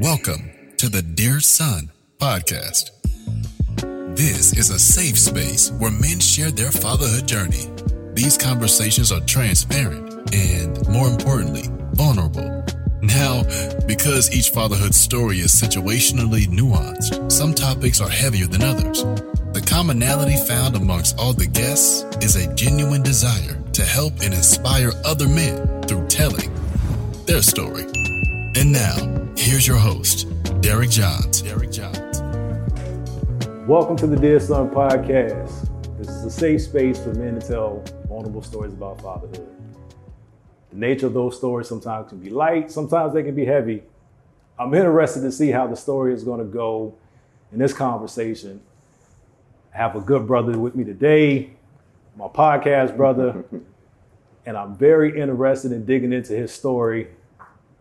Welcome to the Dear Son Podcast. This is a safe space where men share their fatherhood journey. These conversations are transparent and, more importantly, vulnerable. Now, because each fatherhood story is situationally nuanced, some topics are heavier than others. The commonality found amongst all the guests is a genuine desire to help and inspire other men through telling their story. And now, here's your host, Derek Johns. Welcome to the Dear Son Podcast. This is a safe space for men to tell vulnerable stories about fatherhood. The nature of those stories sometimes can be light, sometimes they can be heavy. I'm interested to see how the story is going to go in this conversation. I have a good brother with me today, my podcast brother, and I'm very interested in digging into his story.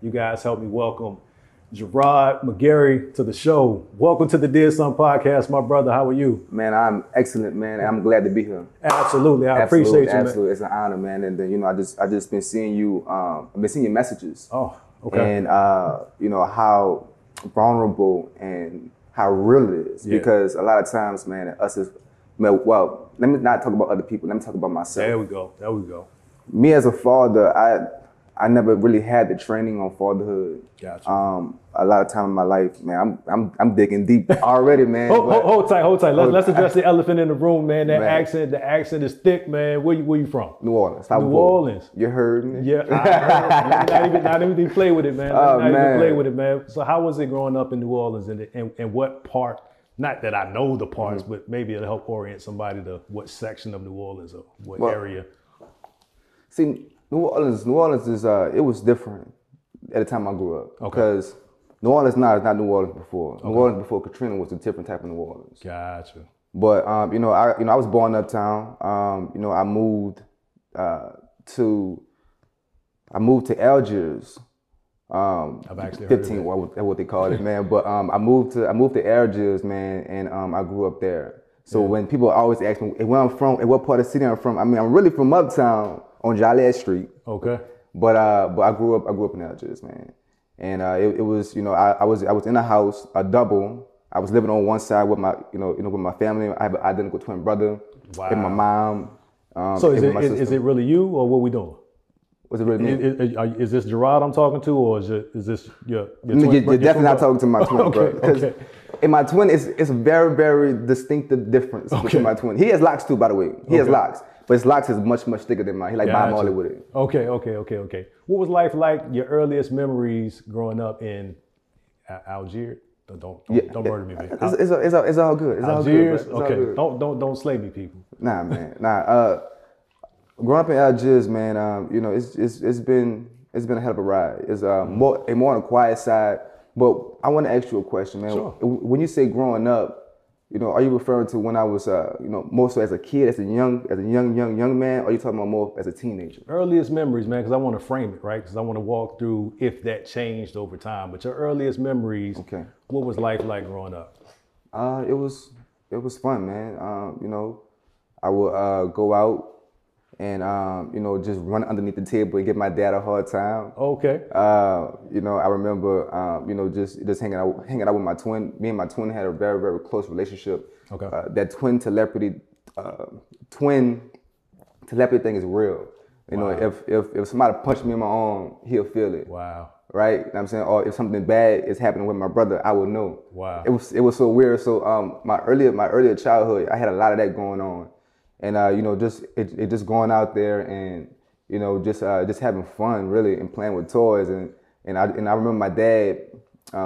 You guys help me welcome Gerard McGarry to the show. Welcome to the Dear Son Podcast, my brother. How are you? Man, I'm excellent, man. I'm glad to be here. Absolutely. I appreciate you, man. It's an honor, man. And then, you know, I just been seeing you, I've been seeing your messages. Oh, okay. And, you know, how vulnerable and how real it is. Yeah. Because a lot of times, man, well, let me not talk about other people. Let me talk about myself. There we go. Me as a father, I never really had the training on fatherhood. Gotcha. A lot of time in my life, man, I'm digging deep already, man. Hold tight. Let's address the elephant in the room, man. The accent is thick, man. Where you from? New Orleans. You heard me? Yeah, I heard. not even play with it, man. So how was it growing up in New Orleans, and what part? Not that I know the parts, mm-hmm. but maybe it'll help orient somebody to what section of New Orleans or what area. See. New Orleans is it was different at the time I grew up. Okay. Because New Orleans now is not New Orleans before. Okay. New Orleans before Katrina was a different type of New Orleans. Gotcha. But I was born uptown. I moved to Algiers. I've actually 15, heard of that. What they call it, man. But I moved to Algiers, man, and I grew up there. So when people always ask me where I'm from, and what part of the city I'm from, I mean, I'm really from uptown. On Jala Street, okay, but I grew up in Algiers, man, and it was, you know, I was in a house, a double. I was living on one side with my with my family. I have an identical twin brother. Wow. And my mom. So is it really you, or what we doing? Was it really me? Is this Gerard I'm talking to, or is this your twin? You're definitely not talking to my twin brother. Okay. In my twin, it's a very, very distinctive difference between my twin. He has locks too, by the way. He has locks. But his locks is much, much thicker than mine. He Bob Marley with it. Okay. What was life like, your earliest memories growing up in Algiers? Don't murder me, man. It's all good. It's Algiers, all good. It's okay. All good. Don't slay me, people. Nah, man. Growing up in Algiers, man, it's been a hell of a ride. It's more on the quiet side. But I want to ask you a question, man. Sure. When you say growing up, you know, are you referring to when I was, more so as a kid, as a young man? Or are you talking about more as a teenager? Earliest memories, man, because I want to frame it, right? Because I want to walk through if that changed over time. But your earliest memories, What was life like growing up? It was fun, man. I would go out and, just run underneath the table and give my dad a hard time. Okay. I remember, just hanging out with my twin. Me and my twin had a very, very close relationship. Okay. That twin telepathy thing is real. You know, if somebody punched me in my arm, he'll feel it. Wow. Right? You know what I'm saying? Or if something bad is happening with my brother, I would know. Wow. It was so weird. So my earlier childhood, I had a lot of that going on. And, just going out there and, just having fun, really, and playing with toys. And I remember my dad,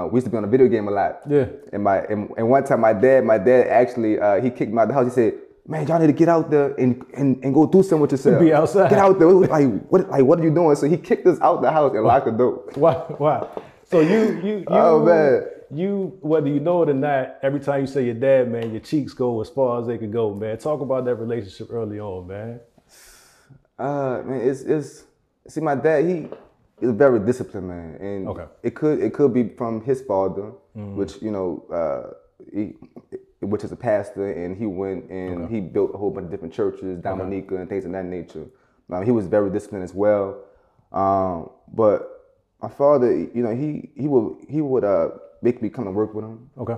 we used to be on a video game a lot. Yeah. And one time my dad actually, he kicked me out of the house. He said, man, y'all need to get out there and go do something with yourself. Be outside. Get out there. Like what are you doing? So he kicked us out the house and locked the door. Wow. So you oh, man. You, whether you know it or not, every time you say your dad, man, your cheeks go as far as they could go, man. Talk about that relationship early on, man. Man, it's see, my dad, he is very disciplined, man, and it could be from his father, which which is a pastor, and he went and he built a whole bunch of different churches, Dominica and things of that nature. He was very disciplined as well, but my father, he would make me come to work with him. Okay.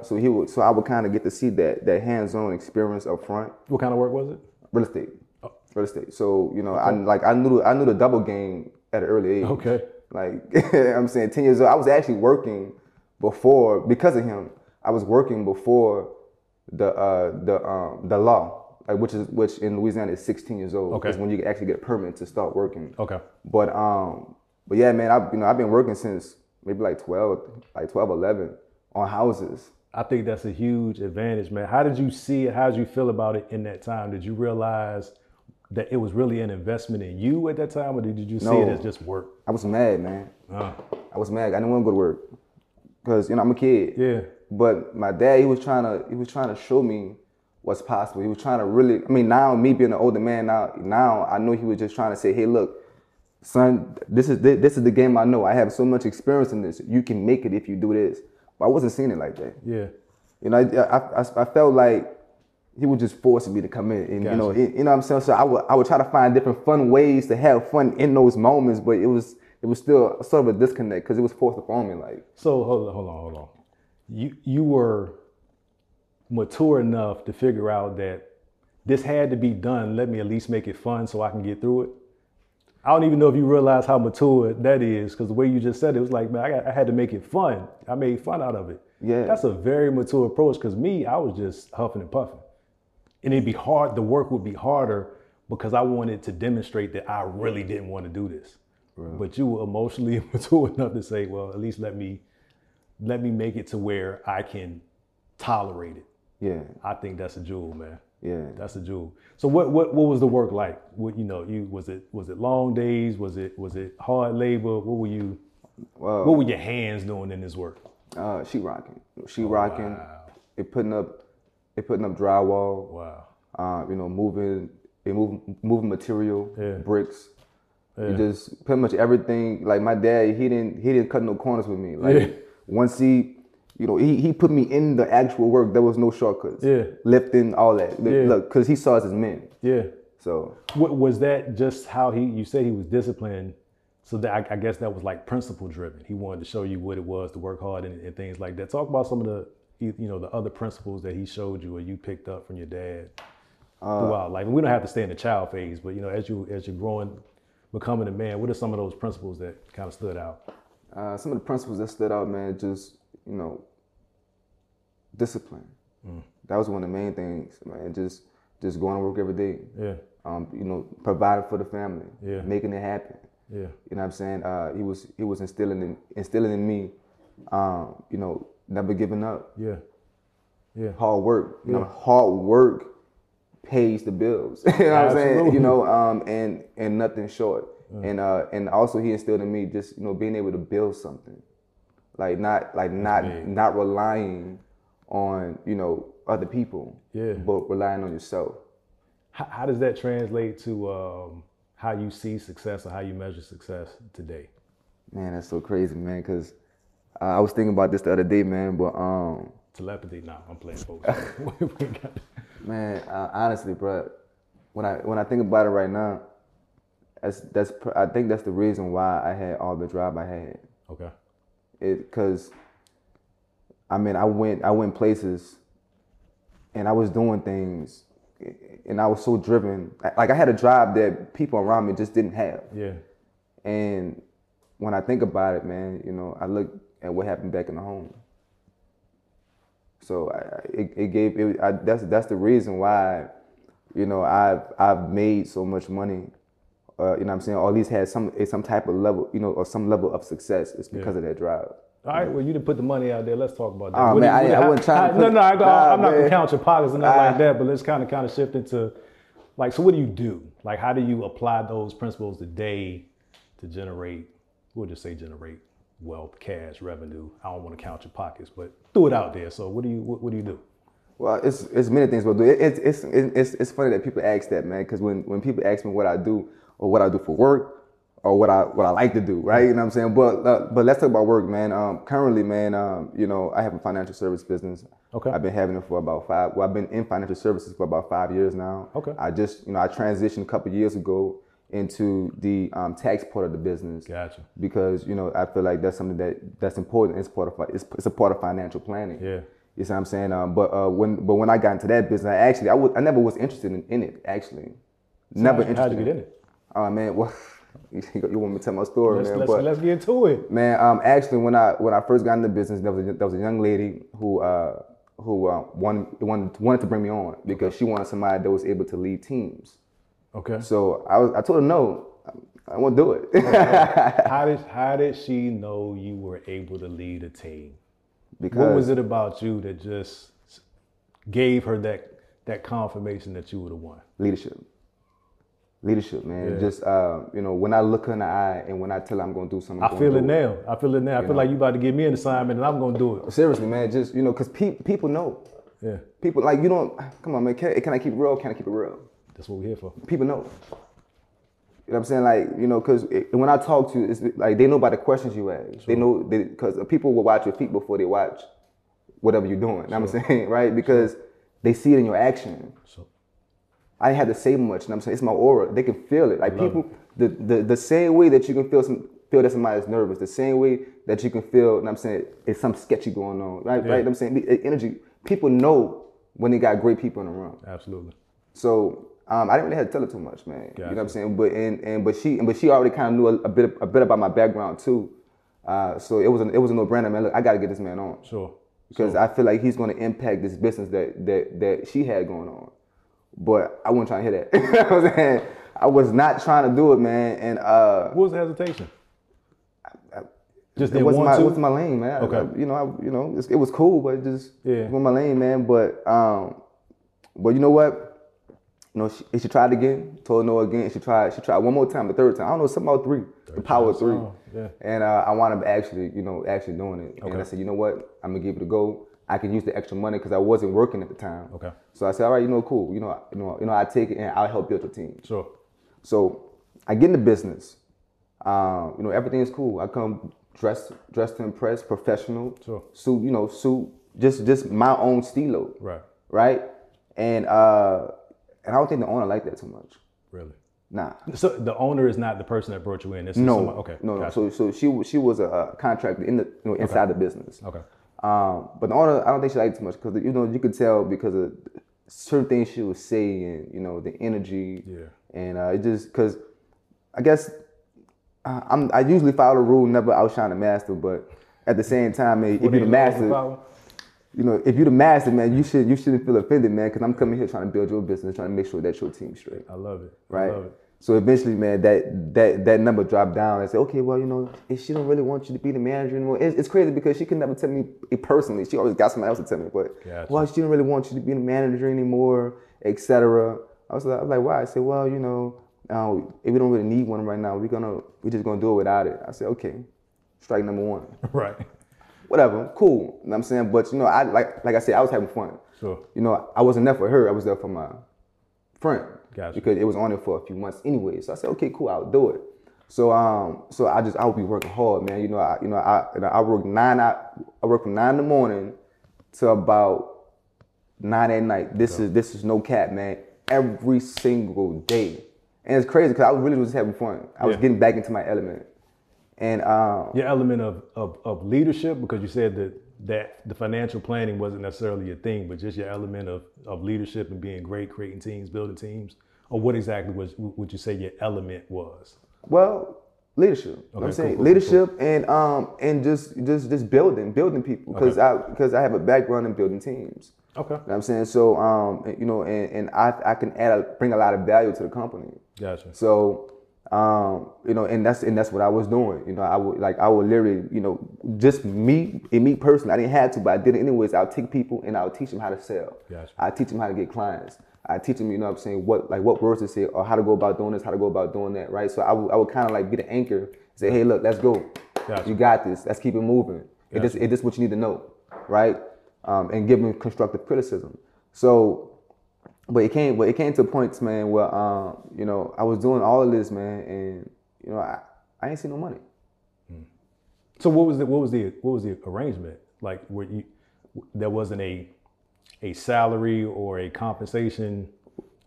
So I would kind of get to see that hands-on experience up front. What kind of work was it? Real estate. Oh. Real estate. So, I knew the double game at an early age. Okay. Like I'm saying 10 years old, I was actually working before, because of him, I was working before the law, like which in Louisiana is 16 years old. Okay. Is when you can actually get a permit to start working. Okay. But yeah, man, I've been working since maybe like 11 on houses. I think that's a huge advantage, man. How did you see it? How did you feel about it in that time? Did you realize that it was really an investment in you at that time, or did you see it as just work? I was mad, man. I was mad. I didn't want to go to work because, I'm a kid. Yeah. But my dad, he was trying to show me what's possible. He was trying to really, now me being an older man, now I know he was just trying to say, hey, look, son, this is the game I know. I have so much experience in this. You can make it if you do this. But I wasn't seeing it like that. Yeah. I felt like he was just forcing me to come in, and you know what I'm saying. So I would try to find different fun ways to have fun in those moments, but it was still sort of a disconnect because it was forced upon me. Like, so hold on. You were mature enough to figure out that this had to be done. Let me at least make it fun so I can get through it. I don't even know if you realize how mature that is, because the way you just said it was like, man, I had to make it fun. I made fun out of it. Yeah, that's a very mature approach. Because me, I was just huffing and puffing, and it'd be hard. The work would be harder because I wanted to demonstrate that I really didn't want to do this. Right. But you were emotionally mature enough to say, well, at least let me make it to where I can tolerate it. Yeah, I think that's a jewel, man. Yeah, that's a jewel. So what was the work like? What, was it long days? Was it hard labor? What were you? Well, what were your hands doing in this work? Sheet rocking, wow. It putting up drywall. Wow. Moving material, bricks. Yeah. You just pretty much everything. Like my dad, he didn't cut no corners with me. Like once he. He put me in the actual work. There was no shortcuts. Yeah. Lifting, all that. Look, because he saw us as men. Yeah. So. What, was that just how you said he was disciplined, so that I guess that was like principle driven. He wanted to show you what it was to work hard and things like that. Talk about some of the, the other principles that he showed you or you picked up from your dad throughout life. And we don't have to stay in the child phase, but, as you're growing, becoming a man, what are some of those principles that kind of stood out? Some of the principles that stood out, man, just... discipline. That was one of the main things, man. Just going to work every day. Yeah. Providing for the family. Yeah. Making it happen. Yeah. You know what I'm saying? He was instilling in me, never giving up. Yeah. Yeah. Hard work. Hard work pays the bills. You know what I'm saying? And nothing short. Yeah. And also he instilled in me just, being able to build something. Not relying on, other people, but relying on yourself. How does that translate to how you see success or how you measure success today? Man, that's so crazy, man, because I was thinking about this the other day, man, but... Telepathy, I'm playing folks. Man, honestly, bro, when I think about it right now, I think that's the reason why I had all the drive I had. Okay. Because I went places and I was doing things and I was so driven. Like I had a drive that people around me just didn't have. Yeah. And when I think about it, man, I look at what happened back in the home. So that's the reason why, I've made so much money. Or at least had some type of level, or some level of success. It's because of that drive. All right, well, you didn't put the money out there. Let's talk about that. Oh, man, I wasn't trying to put... No, I'm not going to count your pockets and nothing like that, but let's kind of shift into, like, so what do you do? Like, how do you apply those principles today to generate, we'll just say generate wealth, cash, revenue? I don't want to count your pockets, but throw it out there. So what do you do? Well, it's many things we'll do. It's funny that people ask that, man, because when people ask me what I do or what I do for work, or what I like to do, right? You know what I'm saying? But let's talk about work, man. Currently, man, you know, I have a financial service business. Okay. I've been having it for about I've been in financial services for about 5 years now. Okay. I transitioned a couple of years ago into the tax part of the business. Gotcha. Because, you know, I feel like that's something that's important. It's a part of financial planning. Yeah. You see what I'm saying? But when I got into that business, I never was interested in it, actually. So never interested. How'd you get in it? Oh, man, well... You want me to tell my story, man? Let's get into it, man. Actually, when I first got in the business, there was a young lady who wanted to bring me on because she wanted somebody that was able to lead teams. Okay. So I told her no, I won't do it. Okay. How did she know you were able to lead a team? Because what was it about you that just gave her that confirmation that you were the one? Leadership, man. Yeah. Just, you know, when I look her in the eye and when I tell her I'm going to do something, I feel it now. I feel like you about to give me an assignment and I'm going to do it. Seriously, man. Just, you know, because people know. Yeah. People, like, you don't, come on, man. Can I keep it real? Can I keep it real? That's what we're here for. People know. You know what I'm saying? Like, you know, because when I talk to you, it's like they know by the questions you ask. Sure. They know, because people will watch your feet before they watch whatever you're doing. You know what I'm saying? Right? Because they see it in your action. Sure. I didn't have to say much, you know what I'm saying? It's my aura. They can feel it. Like people, the same way that you can feel that somebody's nervous, the same way that you can feel, you know what I'm saying, it's something sketchy going on, right? Yeah. Right? You know what I'm saying? The energy, people know when they got great people in the room. Absolutely. So I didn't really have to tell her too much, man. Gotcha. You know what I'm saying? But she already kind of knew a bit about my background too. So it was a no-brainer, man. Look, I got to get this man on. Sure. Because I feel like he's going to impact this business that she had going on. But I wasn't trying to hear that. You know what I'm saying? I was not trying to do it, man. And what was the hesitation? Just it wasn't my lane, man. Okay. It was cool, but it just it wasn't my lane, man. But you know what? You know, she tried again. Told her no again. She tried one more time, the third time. I don't know, something about three. The power of three. Oh, yeah. And I wound up actually doing it. Okay. And I said, you know what? I'm gonna give it a go. I could use the extra money because I wasn't working at the time. Okay. So I said, all right, you know, cool. You know, I take it and I'll help build your team. Sure. So I get in the business. You know, everything is cool. I come dressed to impress, professional. Sure. Suit, just my own stilo. Right. Right. And I don't think the owner liked that too much. Really? Nah. So the owner is not the person that brought you in. It's someone, okay. No. Gotcha. No. So she was a contractor inside the business. Okay. But the owner, I don't think she liked it too much because, you know, you could tell because of certain things she was saying, you know, the energy. Yeah. And it just, because I guess I usually follow the rule, never outshine the master. But at the same time, man, if you're the master, you know, if you're the master, man, you shouldn't feel offended, man, because I'm coming here trying to build your business, trying to make sure that your team's straight. I love it. Right? I love it. So eventually, man, that number dropped down. I said, okay, well, you know, she don't really want you to be the manager anymore. It's crazy because she could never tell me it personally. She always got somebody else to tell me, but gotcha. Well, she didn't really want you to be the manager anymore, etc. I was like, why? I said, well, you know, if we don't really need one right now, we're just gonna do it without it. I said, okay, strike number one. Right. Whatever, cool. You know what I'm saying, but you know, I like I said, I was having fun. Sure. You know, I wasn't there for her. I was there for my friend. Gotcha. Because it was on it for a few months anyway, so I said, okay, cool, I'll do it. So, I would be working hard, man. I work from 9 in the morning to about 9 at night. This is no cap, man. Every single day, and it's crazy because I really was just having fun. I was getting back into my element, and your element of leadership, because you said that the financial planning wasn't necessarily your thing, but just your element of leadership and being great, creating teams, building teams, or what exactly would you say your element was? Well, leadership. Okay, I'm saying leadership. And just building people because I have a background in building teams. Okay. You know what I'm saying? So I can bring a lot of value to the company. Gotcha. So And that's what I was doing. I would literally, just me personally. I didn't have to, but I did it anyways. I'll take people and I'll teach them how to sell. Gotcha. I teach them how to get clients. I teach them, what words to say, or how to go about doing this, how to go about doing that, right? So I would kind of be the anchor and say, hey, look, let's go. Gotcha. You got this. Let's keep it moving. Gotcha. It is what you need to know, right? And give them constructive criticism. So, but it came to points, man, where, I was doing all of this, man, and, I ain't seen no money. Hmm. So what was the arrangement? Like, there wasn't a salary or a compensation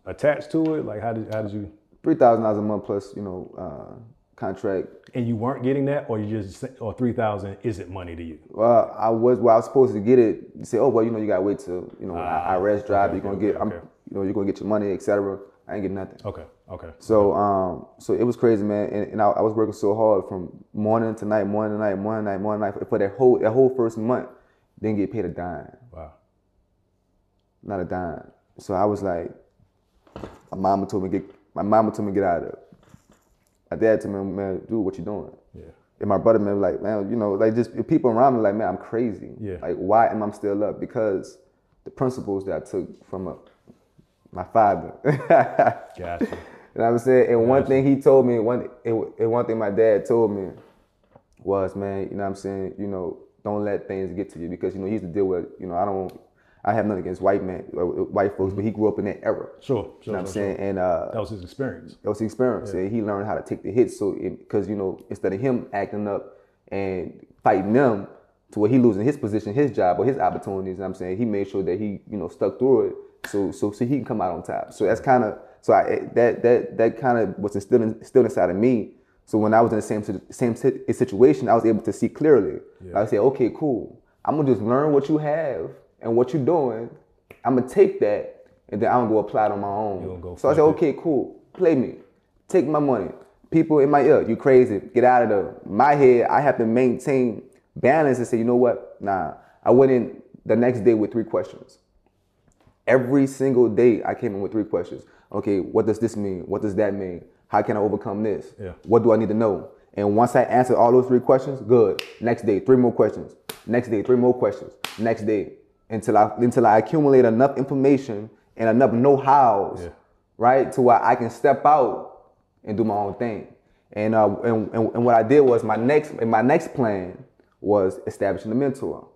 attached to it? Like, how did you? $3,000 a month plus, contract. And you weren't getting that, or you just, or $3,000 isn't money to you? Well, I was supposed to get it. You say, oh, well, you gotta wait till, IRS drive. Okay, you're gonna get your money, etc. I ain't get nothing. Okay. So, so it was crazy, man. And I was working so hard from morning to night for that whole first month. Didn't get paid a dime. Wow. Not a dime. So I was like, my mama told me to get out of it. My dad told me, man, dude, what you doing? Yeah. And my brother, man, like, man, just people around me, like, man, I'm crazy. Yeah. Like, why am I still up? Because the principles that I took from my father. Gotcha. You know what I'm saying? And one thing he told me, one thing my dad told me was, man, you know what I'm saying? Don't let things get to you, because, he used to deal with, I have nothing against white folks, but he grew up in that era. Sure. You know what I'm saying? And that was his experience. Yeah. And he learned how to take the hits. So, because, instead of him acting up and fighting them to where he losing his position, his job, or his opportunities, you know what I'm saying, he made sure that he, stuck through it so he can come out on top. So that's kind of, that kind of was instilled inside of me. So when I was in the same situation, I was able to see clearly. Yeah. I would say, okay, cool. I'm going to just learn what you have and what you're doing. I'm going to take that, and then I'm going to go apply it on my own. So I said, okay, cool. Play me. Take my money. People in my ear, you crazy. Get out of there. My head, I have to maintain balance and say, you know what? Nah. I went in the next day with 3 questions. Every single day, I came in with 3 questions. Okay, what does this mean? What does that mean? How can I overcome this? Yeah. What do I need to know? And once I answered all those 3 questions, good. Next day, 3 more questions. Next day, 3 more questions. Next day. Until I accumulate enough information and enough know-hows, right, to where I can step out and do my own thing. And what I did was my next plan was establishing a mentor.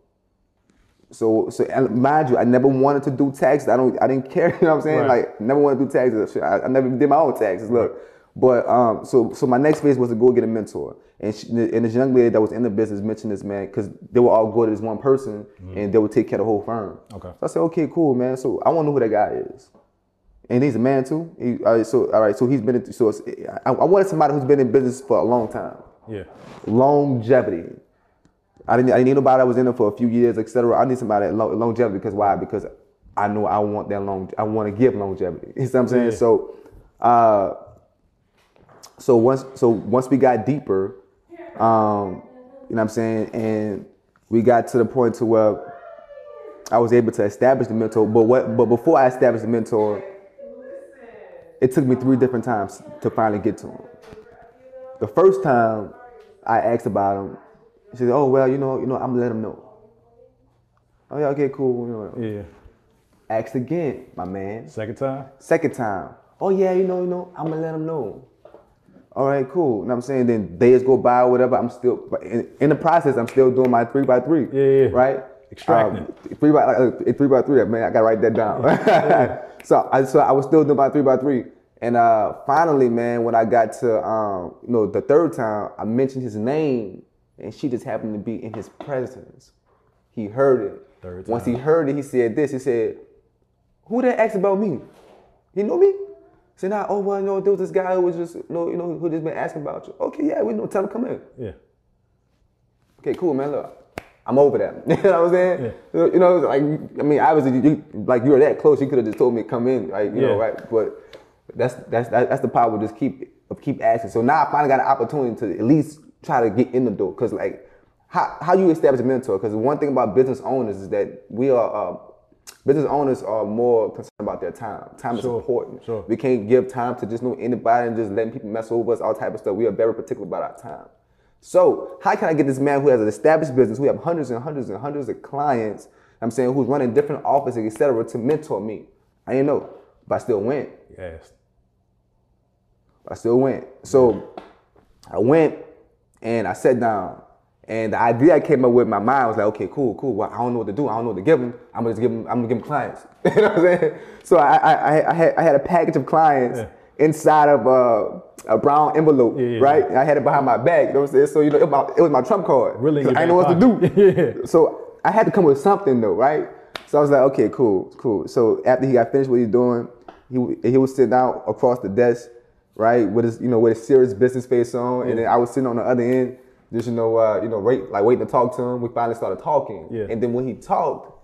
So and mind you, I never wanted to do taxes. I didn't care. You know what I'm saying? Right. Like, never wanted to do taxes. I never did my own taxes. Look. But so my next phase was to go get a mentor, and this young lady that was in the business mentioned this, man, because they would all go to this one person, and they would take care of the whole firm. Okay. So I said, okay, cool, man. So I want to know who that guy is, and he's a man too. So he's been in, I wanted somebody who's been in business for a long time. Yeah. Longevity. I didn't need nobody that was in it for a few years, etc. I need somebody that longevity, because why? Because I know I want that long. I want to give longevity. You know what I'm saying? Yeah. So. So once we got deeper, you know what I'm saying, and we got to the point to where I was able to establish the mentor. But before I established the mentor, it took me 3 different times to finally get to him. The first time I asked about him, she said, "Oh well, I'm gonna let him know." Oh yeah, okay, cool. Yeah. Asked again, my man. Second time. Oh yeah, I'm gonna let him know. All right, cool. You know what I'm saying? Then days go by or whatever. I'm still, in the process, I'm still doing my 3x3. Yeah. Right? Extracting. 3x3. Man, I got to write that down. Yeah. So I was still doing my 3x3. And finally, man, when I got to, the third time, I mentioned his name, and she just happened to be in his presence. He heard it. Third time. Once he heard it, he said this. He said, "Who that asked about me? You know me?" Say, "Nah, oh, well, there was this guy who was just, who just been asking about you." Okay, yeah, we know, tell him come in. Yeah. Okay, cool, man, look, I'm over that. You know what I'm saying? Yeah. Obviously, you were that close, you could have just told me to come in, like, you know, right? But that's the power of just keep asking. So now I finally got an opportunity to at least try to get in the door, because, like, how you establish a mentor? Because one thing about business owners is that we are business owners are more concerned about their time. Time is important. Sure. We can't give time to just know anybody and just letting people mess over us, all type of stuff. We are very particular about our time. So how can I get this man who has an established business, who have hundreds and hundreds and hundreds of clients, I'm saying, who's running different offices, et cetera, to mentor me? I didn't know, but I still went. Yes. I still went. So I went and I sat down. And the idea I came up with in my mind was like, okay, cool. Well, I don't know what to do. I don't know what to give them. I'm gonna just give them. I'm gonna give them clients. You know what I'm saying? So I had a package of clients inside of a brown envelope, right? And I had it behind my back. You know what I'm saying? So you know, it was my trump card. Really? I didn't know what to do. So I had to come with something though, right? So I was like, okay, cool. So after he got finished what he's doing, he was sitting out across the desk, right, with his serious business face on, and then I was sitting on the other end. Just, waiting to talk to him. We finally started talking. Yeah. And then when he talked,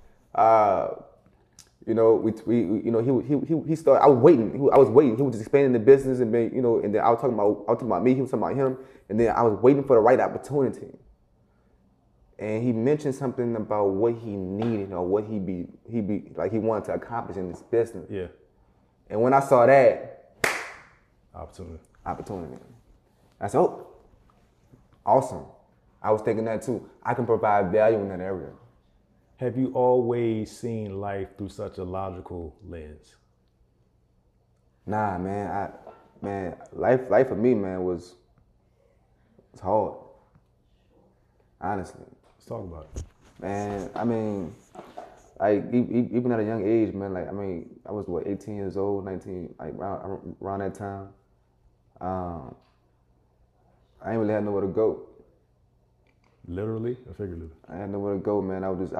he started, I was waiting. He was just expanding the business and then I was talking about me, he was talking about him. And then I was waiting for the right opportunity. And he mentioned something about what he needed or what he wanted to accomplish in this business. Yeah. And when I saw that, opportunity. I said, oh, awesome. I was thinking that too. I can provide value in that area. Have you always seen life through such a logical lens? Nah, man. Life for me, man, was hard. Honestly. Let's talk about it. Man, I mean, like even at a young age, man. Like, I mean, I was 18 years old, 19, like around that time. I ain't really had nowhere to go. Literally or figuratively? I had nowhere to go, man. I was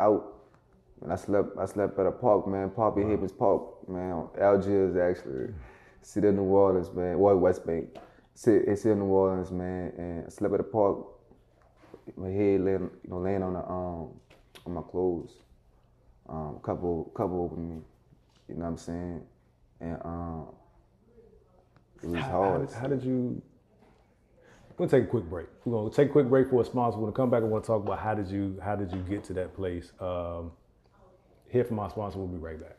out, and I slept at a park, man. Park in Havens Park, man. Algiers, actually. City of New Orleans, man. Well, West Bank. City of New Orleans, man. And I slept at a park. My head laying on my clothes. Cover over me. You know what I'm saying? And it was hard. How did you? We're gonna take a quick break. We're gonna take a quick break for a sponsor. We're gonna come back and want to talk about how did you get to that place. Hear from our sponsor. We'll be right back.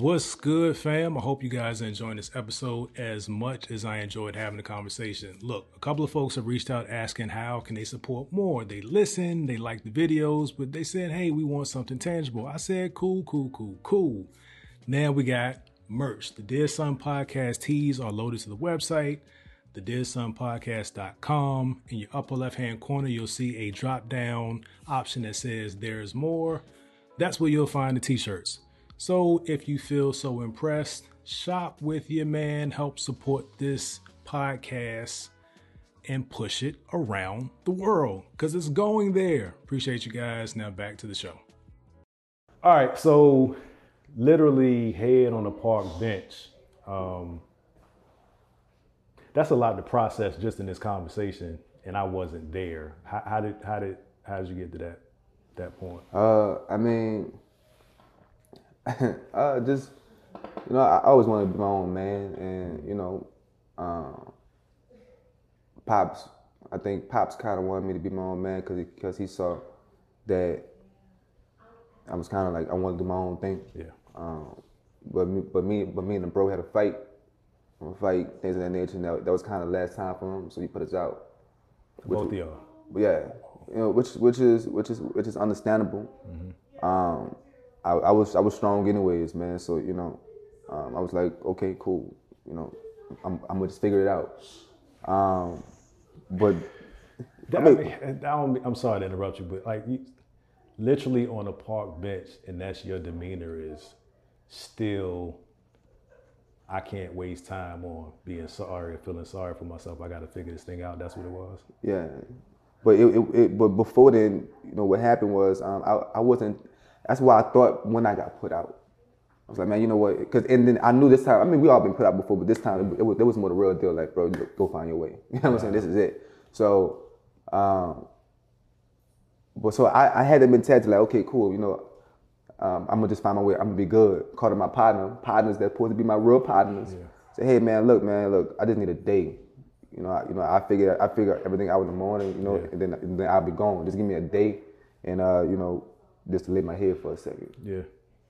What's good, fam? I hope you guys are enjoying this episode as much as I enjoyed having the conversation. Look, a couple of folks have reached out asking how can they support more. They listen, they like the videos, but they said, hey, we want something tangible. I said, cool. Now we got merch. The Dear Son Podcast tees are loaded to the website. thedearsunpodcast.com. In your upper left-hand corner, you'll see a drop-down option that says there's more. That's where you'll find the t-shirts. So if you feel so impressed, shop with your man, help support this podcast and push it around the world because it's going there. Appreciate you guys. Now back to the show. All right. So literally head on a park bench. That's a lot to process just in this conversation, and I wasn't there. How did you get to that point? I mean, just I always wanted to be my own man, and Pops. I think Pops kind of wanted me to be my own man because he saw that I was kind of like I wanted to do my own thing. Yeah. But me and the bro had a fight. Fight, things of that nature, and that was kind of the last time for him, so he put us out. Both of y'all. Yeah, which is understandable. Mm-hmm. I was strong anyways, man. So I was like, okay, cool. I'm gonna just figure it out. But I'm sorry to interrupt you, but like, you, literally on a park bench, and that's your demeanor is still. I can't waste time on being sorry or feeling sorry for myself. I got to figure this thing out. That's what it was. Yeah, but but before then, what happened was I wasn't. That's why I thought when I got put out, I was like, man, you know what? And then I knew this time. I mean, we all been put out before, but this time there was more the real deal. Like, bro, go find your way. You know what I'm saying? This is it. So, I had the mentality like, okay, cool. I'm gonna just find my way. I'm gonna be good. Called up my partners that's supposed to be my real partners. Yeah. Say, hey man, look. I just need a day. I figure everything out in the morning. And then I'll be gone. Just give me a day, and just to lay my head for a second. Yeah.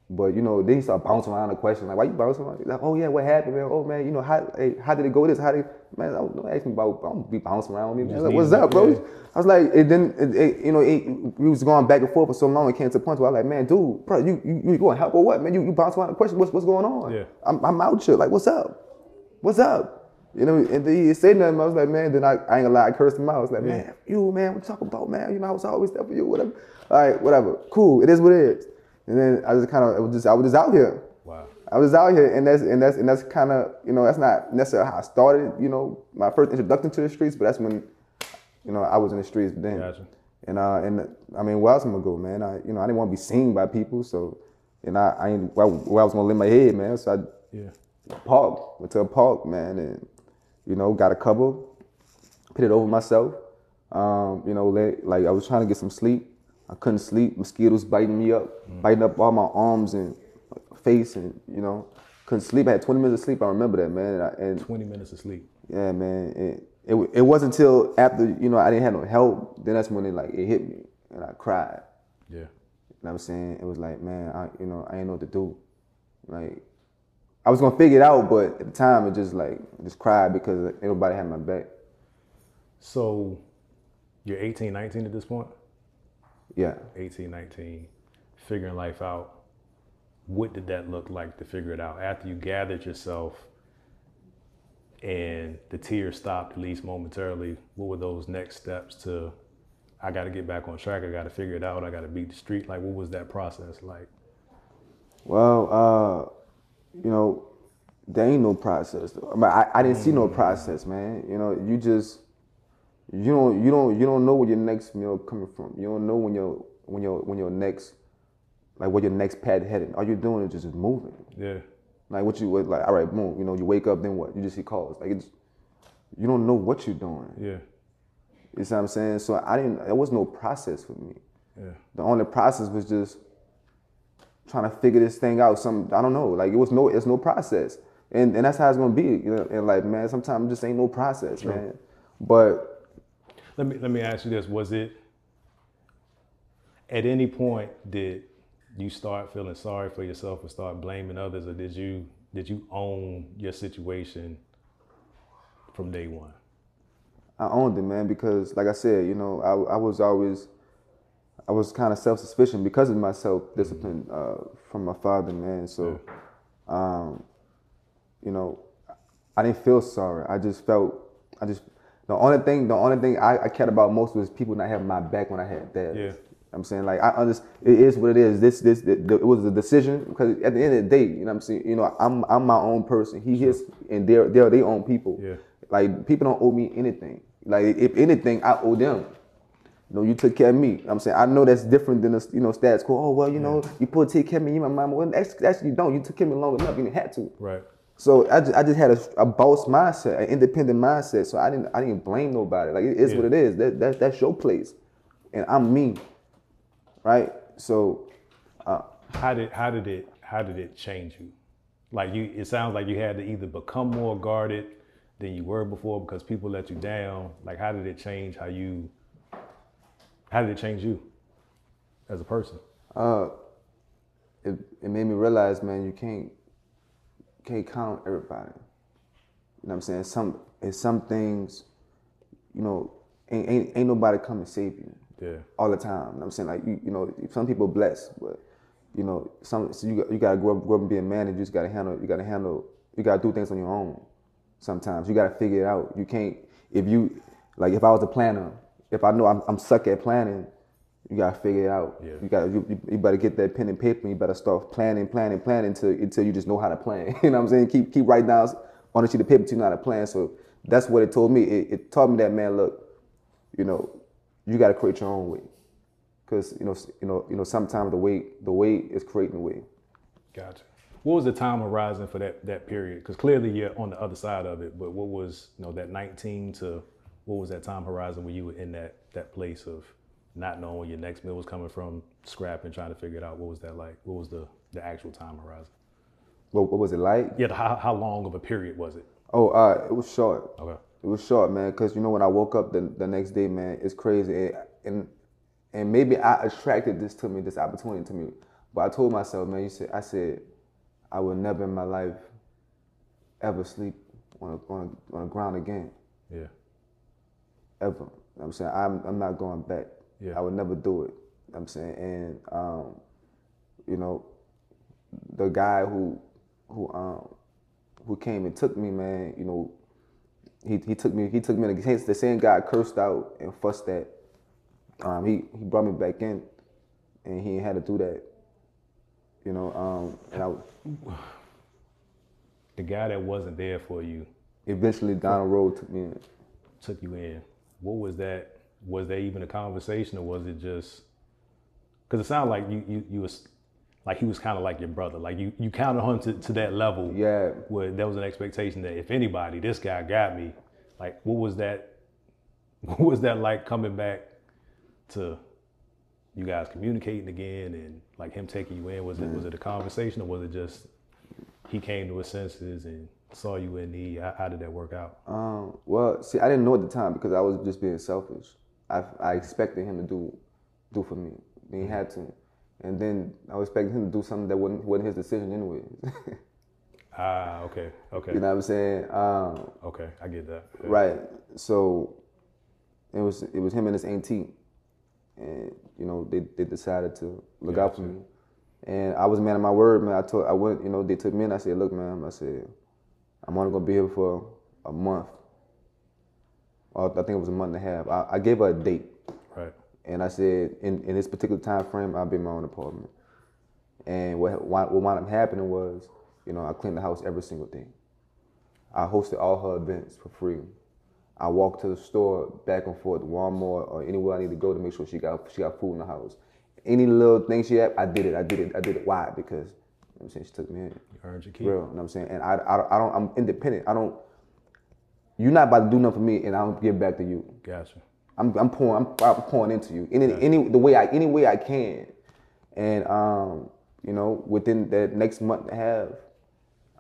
But, you know, then he started bouncing around the question, like, why you bouncing around? Like, oh, yeah, what happened, man? Oh, man, you know, how did it go with this? How did it? Man, don't ask me about, I don't be bouncing around with me. I was like, what's up, bro? Yeah. I was like, it didn't, you know, we was going back and forth for so long, it came to a point where I was like, man, dude, bro, you going to help or what, man? You bouncing around the question, what's going on? Yeah. I'm out here, like, what's up? What's up? You know, and he said nothing. I was like, man, then I ain't gonna lie, I cursed him out. I was like, man, you, man, what you talking about, man? You know, I was always there for you, whatever. All right, whatever. Cool, it is what it is. And then I just kind of I was just out here. Wow. I was out here, and that's kind of, you know, that's not necessarily how I started, you know, my first introduction to the streets, but that's when, you know, I was in the streets then. Gotcha. And I mean, where else am I gonna go, man? I didn't want to be seen by people, so and I was gonna live my head, man. So I went to a park, man, and you know, got a cover, put it over myself. You know, like I was trying to get some sleep. I couldn't sleep. Mosquitoes biting me up, biting up all my arms and face, and you know, couldn't sleep. I had 20 minutes of sleep. I remember that, man. And 20 minutes of sleep. Yeah, man. It wasn't until after, you know, I didn't have no help. Then that's when it hit me, and I cried. Yeah. You know what I'm saying? It was like, man, I ain't know what to do. Like, I was gonna figure it out, but at the time, it just I just cried because nobody had my back. So, you're 18, 19 at this point? Yeah. 18, 19, figuring life out. What did that look like to figure it out? After you gathered yourself and the tears stopped, at least momentarily, what were those next steps to, I gotta get back on track, I gotta figure it out, I gotta beat the street? Like, what was that process like? Well, you know, there ain't no process. I didn't see no process, man. You know, you just you don't know where your next meal coming from. You don't know when your next, like, what your next pad heading. All you're doing is just moving. Yeah. Like all right, boom. You know, you wake up, then what? You just see calls. Like, it's, you don't know what you're doing. Yeah. You see what I'm saying? So there was no process for me. Yeah. The only process was just trying to figure this thing out. I don't know. Like, it's no process, and that's how it's gonna be. You know, and like, man, sometimes it just ain't no process, sure, man. But let me ask you this: was it at any point did you start feeling sorry for yourself or start blaming others, or did you own your situation from day one? I owned it, man, because like I said, you know, I was kind of self-suspicious because of my self-discipline from my father, man. So, you know, I didn't feel sorry. I just the only thing I cared about most was people not having my back when I had theirs. Yeah. I'm saying, like, I understand, it is what it is. It was a decision, because at the end of the day, you know what I'm saying, you know, I'm my own person. He is, and they're their own people. Yeah. Like, people don't owe me anything. Like, if anything, I owe them. You know, you took care of me. I'm saying, I know that's different than the, you know, status quo. Oh, well, you know, you put take care of me, you my mama. Well, actually, you don't. You took care of me long enough. You didn't have to. Right. So I just had a boss mindset, an independent mindset. So I didn't blame nobody. Like, it is what it is. That's your place, and I'm me. Right. So, how did it change you? Like, you, it sounds like you had to either become more guarded than you were before because people let you down. Like, how did it change how you? How did it change you as a person? It made me realize, man, you can't count on everybody. You know what I'm saying? Some things, you know, ain't nobody come and save you. Yeah. All the time. You know what I'm saying? Like, you know, some people blessed, but you know, you gotta grow up and be a man, and you just gotta you gotta do things on your own. Sometimes you gotta figure it out. You can't, if I was a planner. If I know I'm suck at planning, you gotta figure it out. Yeah. You better get that pen and paper. And you better start planning until you just know how to plan. You know what I'm saying? Keep writing down on a sheet of paper until you know how to plan. So that's what it told me. It taught me that, man, look, you know, you gotta create your own way, because you know sometimes the way is creating the way. Gotcha. What was the time horizon for that period? Because clearly you're on the other side of it. But what was, you know, that 19 to? What was that time horizon when you were in that place of not knowing where your next meal was coming from, scrapping, trying to figure it out? What was that like? What was the actual time horizon? What was it like? Yeah, how long of a period was it? Oh, it was short. Okay. It was short, man, because, you know, when I woke up the next day, man, it's crazy. And maybe I attracted this opportunity to me. But I told myself, man, I said, I will never in my life ever sleep on the ground again. Yeah. Ever. You know what I'm saying? I'm not going back. Yeah. I would never do it. You know what I'm saying? And you know, the guy who came and took me, man, you know, he took me the same guy I cursed out and fussed at. He brought me back in, and he had to do that. You know, and the guy that wasn't there for you eventually down the road took me in. Took you in. What was that? Was that even a conversation, or was it just? Because it sounded like you was like he was kind of like your brother. Like you counted on him to that level. Yeah. Where there was an expectation that if anybody, this guy got me. Like, what was that? What was that like coming back to? You guys communicating again, and like him taking you in, was it a conversation, or was it just he came to his senses and saw you in need? How did that work out? Well, see, I didn't know at the time because I was just being selfish. I expected him to do for me. He had to, and then I was expecting him to do something that wasn't his decision anyway. Ah, okay. You know what I'm saying? Okay, I get that. Yeah. Right. So it was him and his auntie. And you know they decided to look out for me, and I was a man of my word, man. I went, you know, they took me in. I said, look, man, I said, I'm only gonna be here for a month. Or I think it was a month and a half. I gave her a date, right? And I said, in this particular time frame, I'll be in my own apartment. And what wound up happening was, you know, I cleaned the house every single day. I hosted all her events for free. I walked to the store back and forth, Walmart or anywhere I need to go to make sure she got food in the house. Any little thing she had, I did it. Why? Because you know what I'm saying, she took me in. You earned your keep. Real, you know what I'm saying? And I don't. I'm independent. I don't. You're not about to do nothing for me, and I don't give back to you. Gotcha. I'm pouring into you in gotcha. any way I can, and you know, within that next month and a half,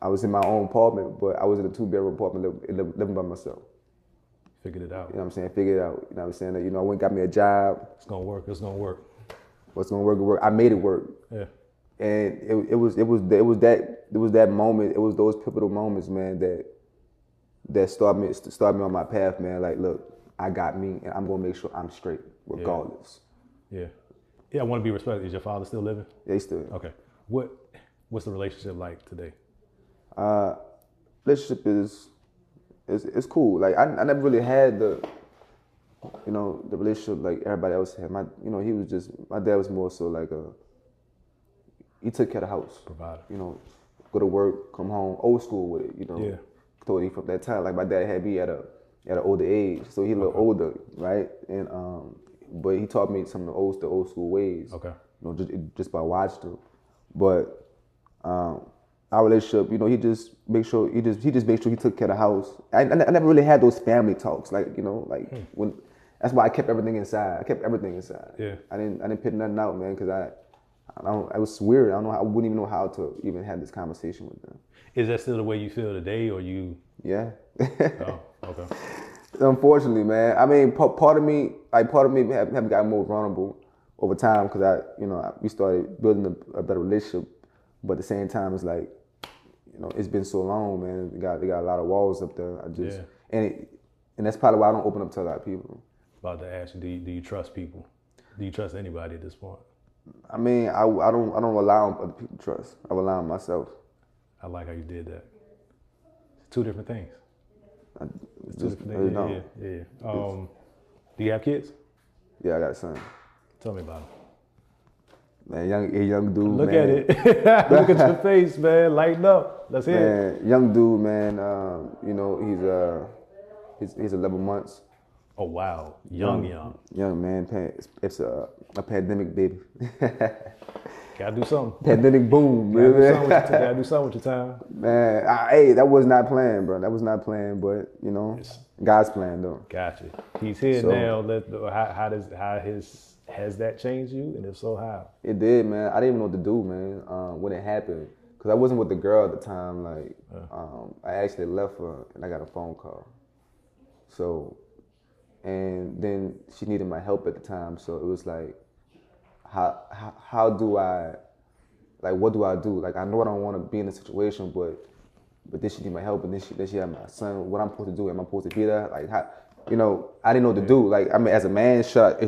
I was in my own apartment, but I was in a 2-bedroom apartment living by myself. Figured it out. You know what I'm saying? Figured it out. You know what I'm saying? You know, I went and got me a job. It's gonna work. It's gonna work. What's gonna work? It worked. I made it work. Yeah. And it was that moment. It was those pivotal moments, man, that started me on my path, man. Like, look, I got me, and I'm gonna make sure I'm straight, regardless. Yeah. Yeah. I want to be respected. Is your father still living? Yeah, he's still. Okay. What's the relationship like today? Relationship is. It's cool. Like I never really had the relationship like everybody else had. My dad was more so like he took care of the house. Provider. You know, go to work, come home, old school with it. You know, yeah. Totally from that time. Like my dad had me at an older age, so he a little older, right? And but he taught me some of the old school ways. Okay. You know, just by watching them, but. Our relationship, you know, he just made sure he took care of the house. I never really had those family talks, like, you know, like when. That's why I kept everything inside. Yeah. I didn't put nothing out, man, because I was weird. I don't know. I wouldn't even know how to even have this conversation with them. Is that still the way you feel today, or you? Yeah. Oh, okay. Unfortunately, man. I mean, part of me have gotten more vulnerable over time because we started building a better relationship. But at the same time, it's like, you know, it's been so long, man. They got a lot of walls up there. And that's probably why I don't open up to a lot of people. About to ask you, do you trust people? Do you trust anybody at this point? I mean, I don't allow other people to trust. I rely on myself. I like how you did that. Two different things. Yeah. Do you have kids? Yeah, I got a son. Tell me about him. Man, young dude. Look man. At it. Look at your face, man. Lighten up. Let's hear it. Young dude, man. You know, he's 11 months. Oh wow, young man. It's a pandemic baby. Gotta do something. Pandemic boom, man. Gotta do something with your time. Man, hey, that was not planned, bro. That was not planned, but you know, God's plan though. Gotcha. He's here now. Has that changed you? And if so, how? It did, man. I didn't even know what to do, man, when it happened. Because I wasn't with the girl at the time. Like, I actually left her, and I got a phone call. So, and then she needed my help at the time. So it was like, how do I Like, what do? Like, I know I don't want to be in a situation, but this should need my help, and this should have my son. What I'm supposed to do? Am I supposed to be there? Like, how, you know, I didn't know what to do. Like, I mean, as a man, should I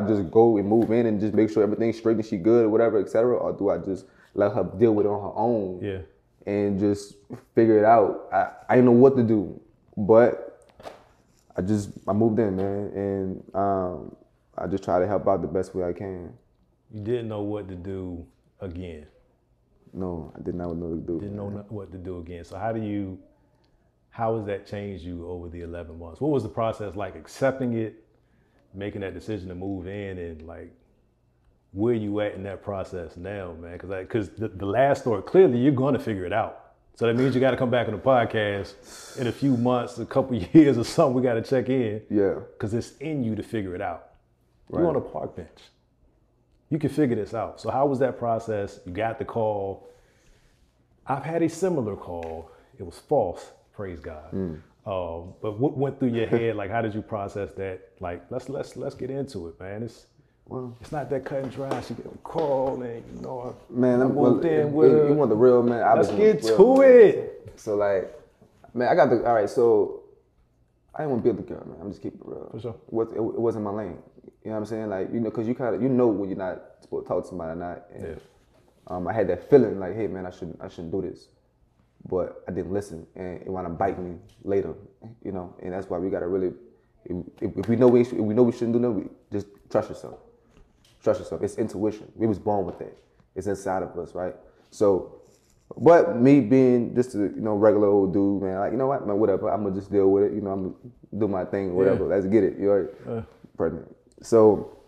just go and move in and just make sure everything's straight and she good or whatever, et cetera? Or do I just let her deal with it on her own and just figure it out? I didn't know what to do, but I moved in, man. And I just try to help out the best way I can. You didn't know what to do again? No, I did not know what to do. Didn't know what to do again. So how has that changed you over the 11 months? What was the process like accepting it, making that decision to move in, and like, where you at in that process now, man? Cause the last story, clearly you're gonna figure it out. So that means you gotta come back on the podcast in a few months, a couple years or something, we gotta check in. Yeah. Cause it's in you to figure it out. Right. You're on a park bench. You can figure this out. So how was that process? You got the call. I've had a similar call. It was false, praise God. But what went through your head? Like, how did you process that? Like, let's get into it, man. It's not that cut and dry. She get a call and you know, man, I moved in with her. You want the real, man? Let's get to it. So like, man, I got the all right. So I didn't want to be with the girl, man. I'm just keeping it real. For sure. It wasn't my lane. You know what I'm saying? Like, you know, because you know when you're not supposed to talk to somebody or not. And, I had that feeling like, hey, man, I shouldn't do this. But I didn't listen, and it wanted to bite me later, you know? And that's why we got to really, if we know we shouldn't do nothing, just trust yourself. Trust yourself. It's intuition. We was born with that. It's inside of us, right? So, but me being just a, you know, regular old dude, man, like, you know what, man, whatever, I'm going to just deal with it. You know, I'm going to do my thing, whatever. Let's get it. You're pregnant. So,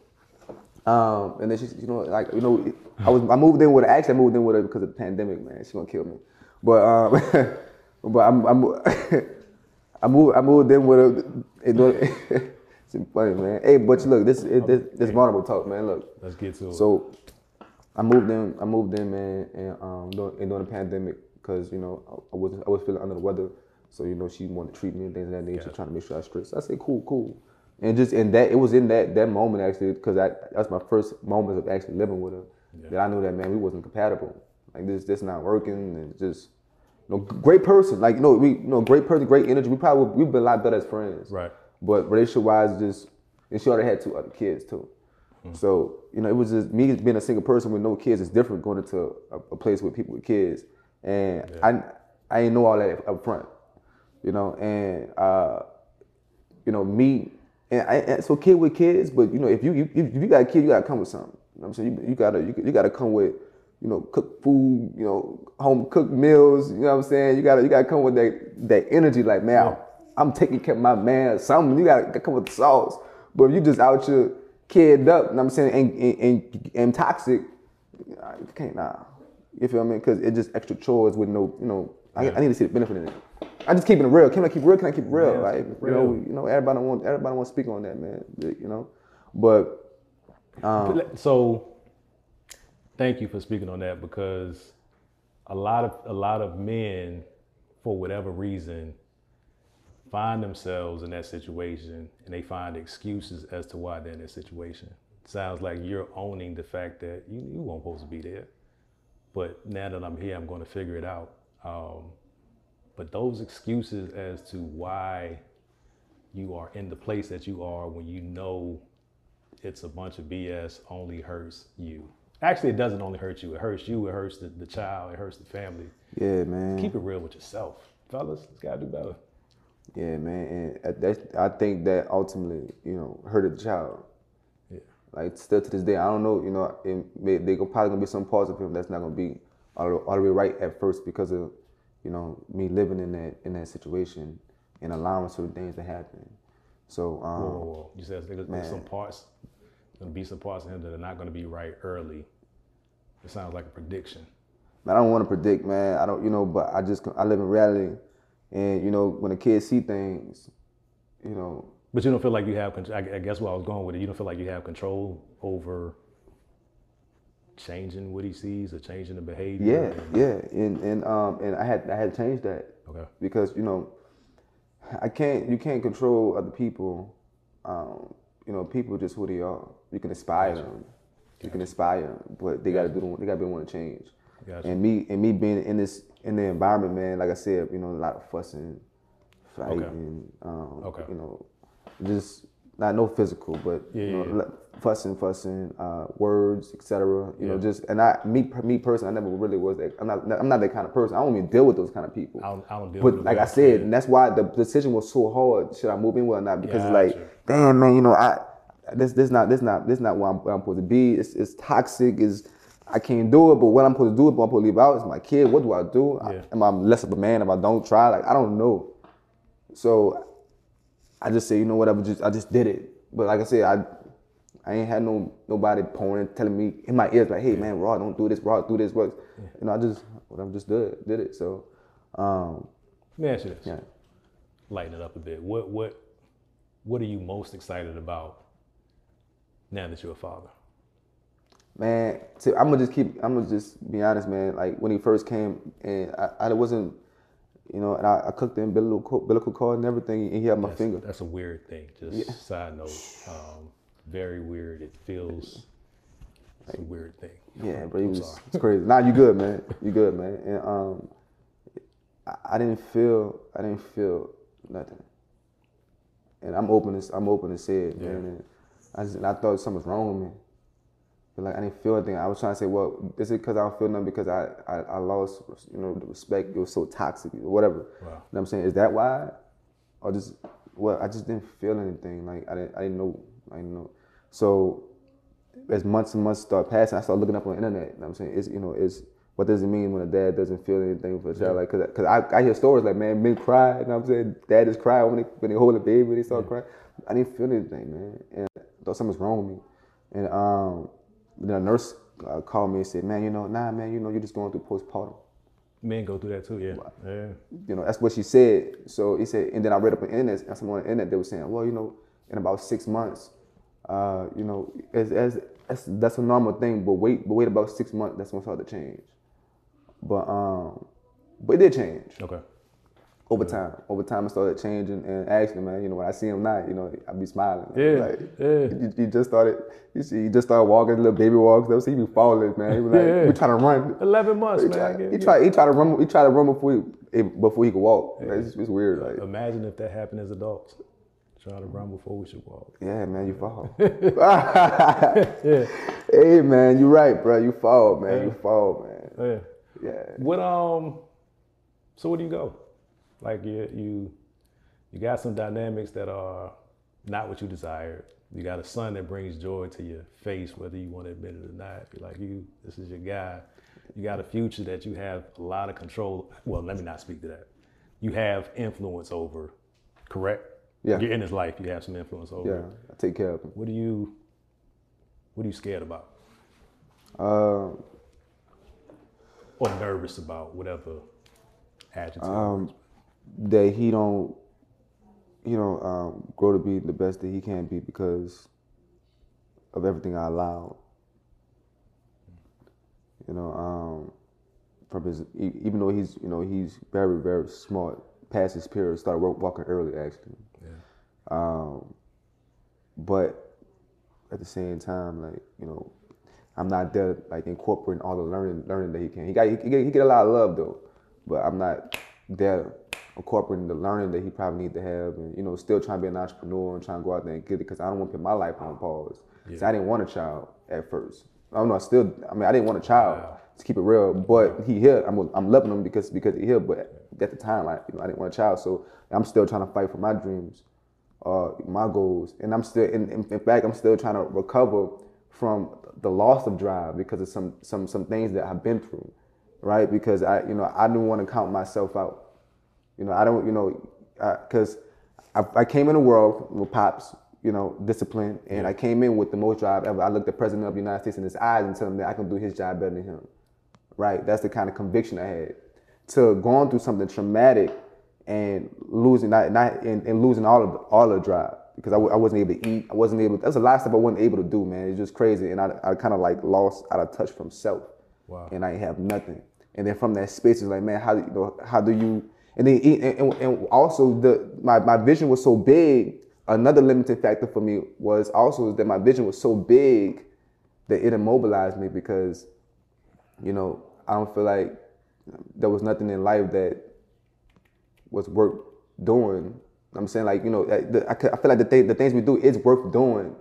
and then she, you know, like, you know, I moved in with her. Actually, I moved in with her because of the pandemic, man. She's going to kill me. But, I moved in with her. It's funny, man. Hey, but look, this vulnerable talk, man. Look. Let's get to it. So, I moved in, man, and during the pandemic, because, you know, I was feeling under the weather. So, you know, she wanted to treat me and things of that nature, trying to make sure I was straight. So I said, cool. And just in that, it was in that moment, actually, because that's my first moment of actually living with her, that I knew that, man, we wasn't compatible. Like, this not working, and just, you know, great person. Like, you know, great person, great energy. We've been a lot better as friends. Right. But relationship-wise, just, and she already had two other kids, too. So, you know, it was just me being a single person with no kids is different going into a place with people with kids. And I didn't know all that up front, you know, and, you know, me, and it's okay with kids, but you know, if you got a kid, you gotta come with something. You know what I'm saying? You gotta come with, you know, cooked food, you know, home cooked meals. You know what I'm saying? You gotta come with that energy. Like, man, I'm taking care of my man or something. You gotta come with the sauce. But if you just out your kid up, you know what I'm saying, and toxic, you can't. Nah, you feel me? Because it's just extra chores with no, you know. I need to see the benefit in it. I just keeping it real. Can I keep real? Yeah, like, you know, everybody want to speak on that, man. You know, but so thank you for speaking on that, because a lot of men, for whatever reason, find themselves in that situation, and they find excuses as to why they're in that situation. It sounds like you're owning the fact that you weren't supposed to be there, but now that I'm here, I'm going to figure it out. But those excuses as to why you are in the place that you are, when you know it's a bunch of BS, only hurts you. Actually, it doesn't only hurt you. It hurts you. It hurts the child. It hurts the family. Yeah, man. Keep it real with yourself. Fellas, it's got to do better. Yeah, man. And I think that ultimately, you know, hurted the child. Yeah. Like, still to this day, I don't know, you know, there's probably going to be some parts of him that's not going to be all the way right at first because of, you know, me living in that situation and allowing certain things to happen. So, whoa. You said there's some parts of him that are not going to be right early. It sounds like a prediction. Man, I don't want to predict, man. I don't, you know, but I live in reality, and you know, when the kids see things, you know. But you don't feel like you have control. I guess where I was going with it, you don't feel like you have control over changing what he sees or changing the behavior. And I had to change that. Okay. Because, you know, you can't control other people. You know, people just who they are. You can inspire them. You can inspire them, but they gotta they gotta be willing to change. And me being in the environment, man, like I said, you know, a lot of fussing, fighting, you know, just not no physical, but fussing, words, etc. You know, just and me personally, I never really was that. I'm not that kind of person. I don't even deal with those kind of people. I don't deal with them. But like I said, and that's why the decision was so hard. Should I move in or not? Because it's like, damn man, you know, this not where I'm supposed to be. It's toxic. I can't do it, but what I'm supposed to do, if I'm supposed to leave out, it's my kid. What do I do? Am I less of a man if I don't try? Like I don't know. So I just say, you know what? I just did it. But like I said, I ain't had nobody pointing, telling me in my ears like, hey man, Rod, don't do this. Rod, do this. Works. Yeah. You know, I just did it. So, let me ask you this. Yeah. Lighten it up a bit. What are you most excited about now that you're a father? Man, I'm gonna just be honest, man. Like when he first came, and I wasn't, you know, and I cooked the umbilical cord and everything, and he had my finger. That's a weird thing. Just side note, very weird. It feels like, a weird thing. Yeah, but it's crazy. Nah, you good, man. You good, man. And I didn't feel nothing. And I'm open to say it, man. And I thought something was wrong with me. But like I didn't feel anything. I was trying to say, well, is it because I don't feel nothing because I lost, you know, the respect? It was so toxic or whatever. Wow. You know what I'm saying? Is that why? Or just, well, I just didn't feel anything. Like I didn't know. So as months and months start passing, I started looking up on the internet. You know what I'm saying? It's, you know, it's what does it mean when a dad doesn't feel anything for a child? Like, cause I hear stories like, man, men cry. You know what I'm saying? Dad is crying when they hold a baby, they start crying. I didn't feel anything, man. And I thought something was wrong with me. And then a nurse called me and said, man, you know, nah, man, you know, you're just going through postpartum. Men go through that too, yeah. You know, that's what she said. So he said, and then I read up on the internet, and someone on the internet, they were saying, well, you know, in about 6 months, you know, that's a normal thing, but wait about 6 months, that's when it started to change. But it did change. Okay. Over time, it started changing, and actually, man, you know, when I see him now, you know, I be smiling. He just started walking, little baby walks. Those he be falling, man. He was like, we trying to run. 11 months, he man. He tried to run before he could walk. Yeah. Like, it's weird. Like, imagine if that happened as adults. Try to run before we should walk. Yeah, man, you fall. Hey, man, you right, bro. You fall, man. Yeah. You fall, man. Yeah. Yeah. So where do you go? Like you got some dynamics that are not what you desired. You got a son that brings joy to your face, whether you want to admit it or not. You're like, this is your guy. You got a future that you have a lot of control. Well, let me not speak to that. You have influence over, correct? Yeah. You're in his life. You have some influence over. Yeah, I take care of him. What are you scared about? Or nervous about, whatever adjective. That he don't grow to be the best that he can be because of everything I allowed. You know, from his, even though he's, you know, he's very, very smart, past his peers, started walking early actually. Yeah. But at the same time, like, you know, I'm not there like incorporating all the learning that he can. He get a lot of love though, but I'm not there incorporating the learning that he probably need to have, and, you know, still trying to be an entrepreneur and trying to go out there and get it, because I don't want to put my life on pause. Yeah. So I didn't want a child at first. I didn't want a child, to keep it real, but he here. I'm loving him because he here, but at the time, like, you know, I didn't want a child, so I'm still trying to fight for my dreams, my goals, and I'm still, in fact, I'm still trying to recover from the loss of drive because of some things that I've been through, right? Because I didn't want to count myself out. You know, I don't, you know, because I came in the world with Pops, you know, discipline, and I came in with the most drive ever. I looked the President of the United States in his eyes and told him that I can do his job better than him, right? That's the kind of conviction I had. To going through something traumatic and losing all the drive, because I wasn't able to eat. There's a lot of stuff I wasn't able to do, man. It's just crazy, and I kind of like lost out of touch from self. Wow. And I didn't have nothing. And then from that space, it's like, man, how do you and then, and also my vision was so big. Another limiting factor for me was also that my vision was so big that it immobilized me because, you know, I don't feel like there was nothing in life that was worth doing. I'm saying, like, you know, I feel like the things we do is worth doing,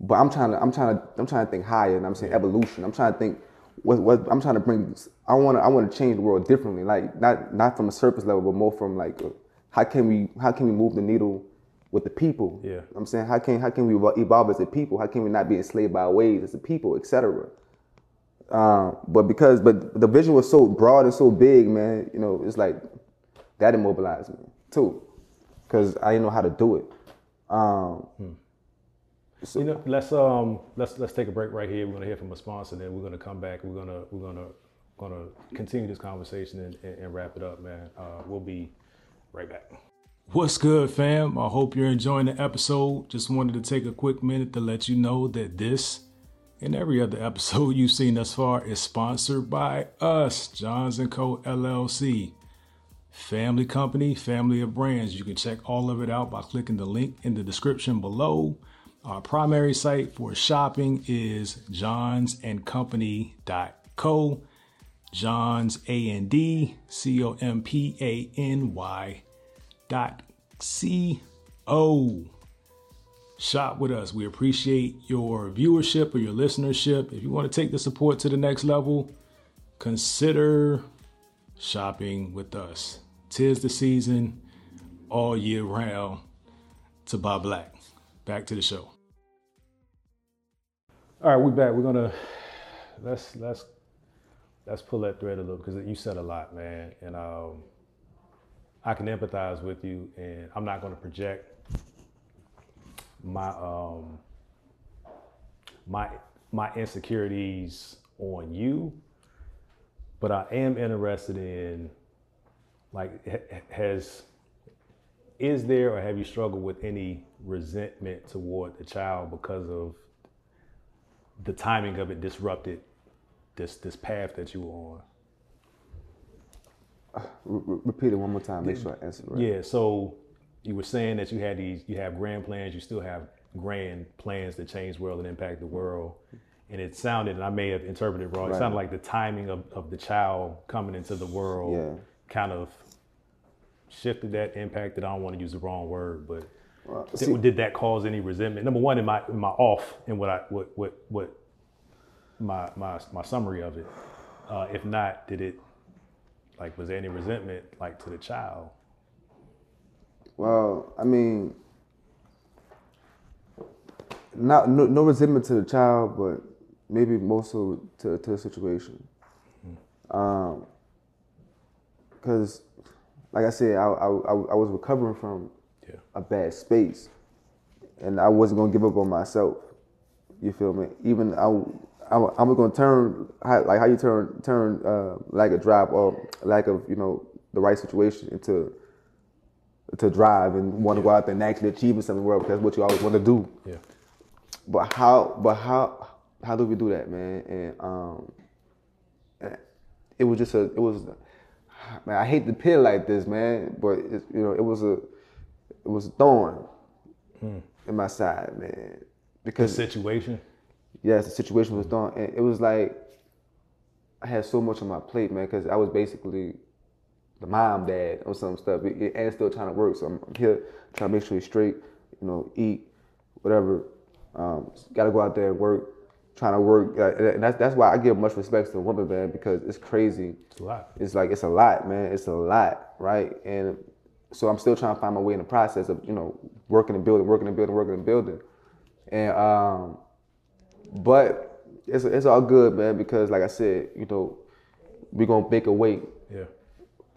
but I'm trying to think higher, and I'm saying evolution. I'm trying to think what I'm trying to bring. I want to change the world differently, like not from a surface level, but more from like how can we move the needle with the people? Yeah, I'm saying how can we evolve as a people? How can we not be enslaved by our ways as a people, etc. But the vision was so broad and so big, man. You know, it's like that immobilized me too, because I didn't know how to do it. So, you know, let's take a break right here. We're gonna hear from a sponsor, then we're gonna come back. We're gonna continue this conversation and wrap it up, man. We'll be right back. What's good, fam? I hope you're enjoying the episode. Just wanted to take a quick minute to let you know that this and every other episode you've seen thus far is sponsored by us, Johns and Co LLC. Family company, family of brands. You can check all of it out by clicking the link in the description below. Our primary site for shopping is johnsandcompany.co, Johns A-N-D, C-O-M-P-A-N-Y.co. Shop with us. We appreciate your viewership or your listenership. If you want to take the support to the next level, consider shopping with us. 'Tis the season all year round to buy black. Back to the show. All right, we're back. We're gonna let's pull that thread a little, because you said a lot, man, and I can empathize with you, and I'm not going to project my my insecurities on you, but I am interested in, like, is there, or have you struggled with any resentment toward the child because of the timing of it disrupted this path that you were on? Repeat it one more time, make sure I answer right. Yeah, so you were saying that you have grand plans, you still have grand plans to change the world and impact the world. And it sounded, and I may have interpreted it wrong, right. It sounded like the timing of the child coming into the world kind of shifted that, impacted. I don't want to use the wrong word, but did that cause any resentment? Number one, in my off, in what my summary of it. If not, did it, like, was there any resentment, like, to the child? Well, I mean, no resentment to the child, but maybe more so to the situation. Because, like I said, I was recovering from a bad space, and I wasn't gonna give up on myself. You feel me? Even I was gonna turn how you turn lack of drive or lack of, you know, the right situation into drive and want to go out there and actually achieving something in the world, because that's what you always want to do. Yeah. But how do we do that, man? And man, I hate to peel like this, man, but it was a thorn in my side, man. Because the situation? Yes, the situation was a thorn. And it was like, I had so much on my plate, man, because I was basically the mom, dad, or some stuff. And still trying to work, so I'm here trying to make sure he's straight, you know, eat, whatever. Gotta go out there and work, trying to work. And that's why I give much respect to women, man, because it's crazy. It's a lot. It's a lot, man. It's a lot, right? And so I'm still trying to find my way in the process of, you know, working and building. And, but it's all good, man, because, like I said, you know, we're going to make a way. Yeah.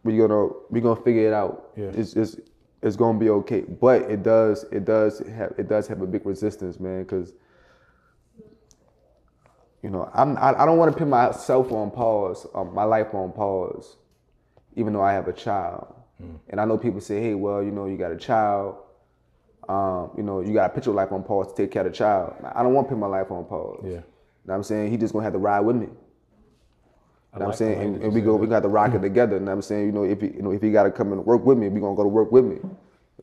We're going to figure it out. Yeah. It's going to be okay. But it does have a big resistance, man, because, you know, I don't want to put myself on pause, my life on pause, even though I have a child. And I know people say, hey, well, you know, you got a child, you know, you got to put your life on pause to take care of the child. I don't want to put my life on pause. Yeah. You know what I'm saying? He just going to have to ride with me. You know what I'm saying? And we got to rock it together. You know what I'm saying? You know, if he got to come and work with me, we going to go to work with me.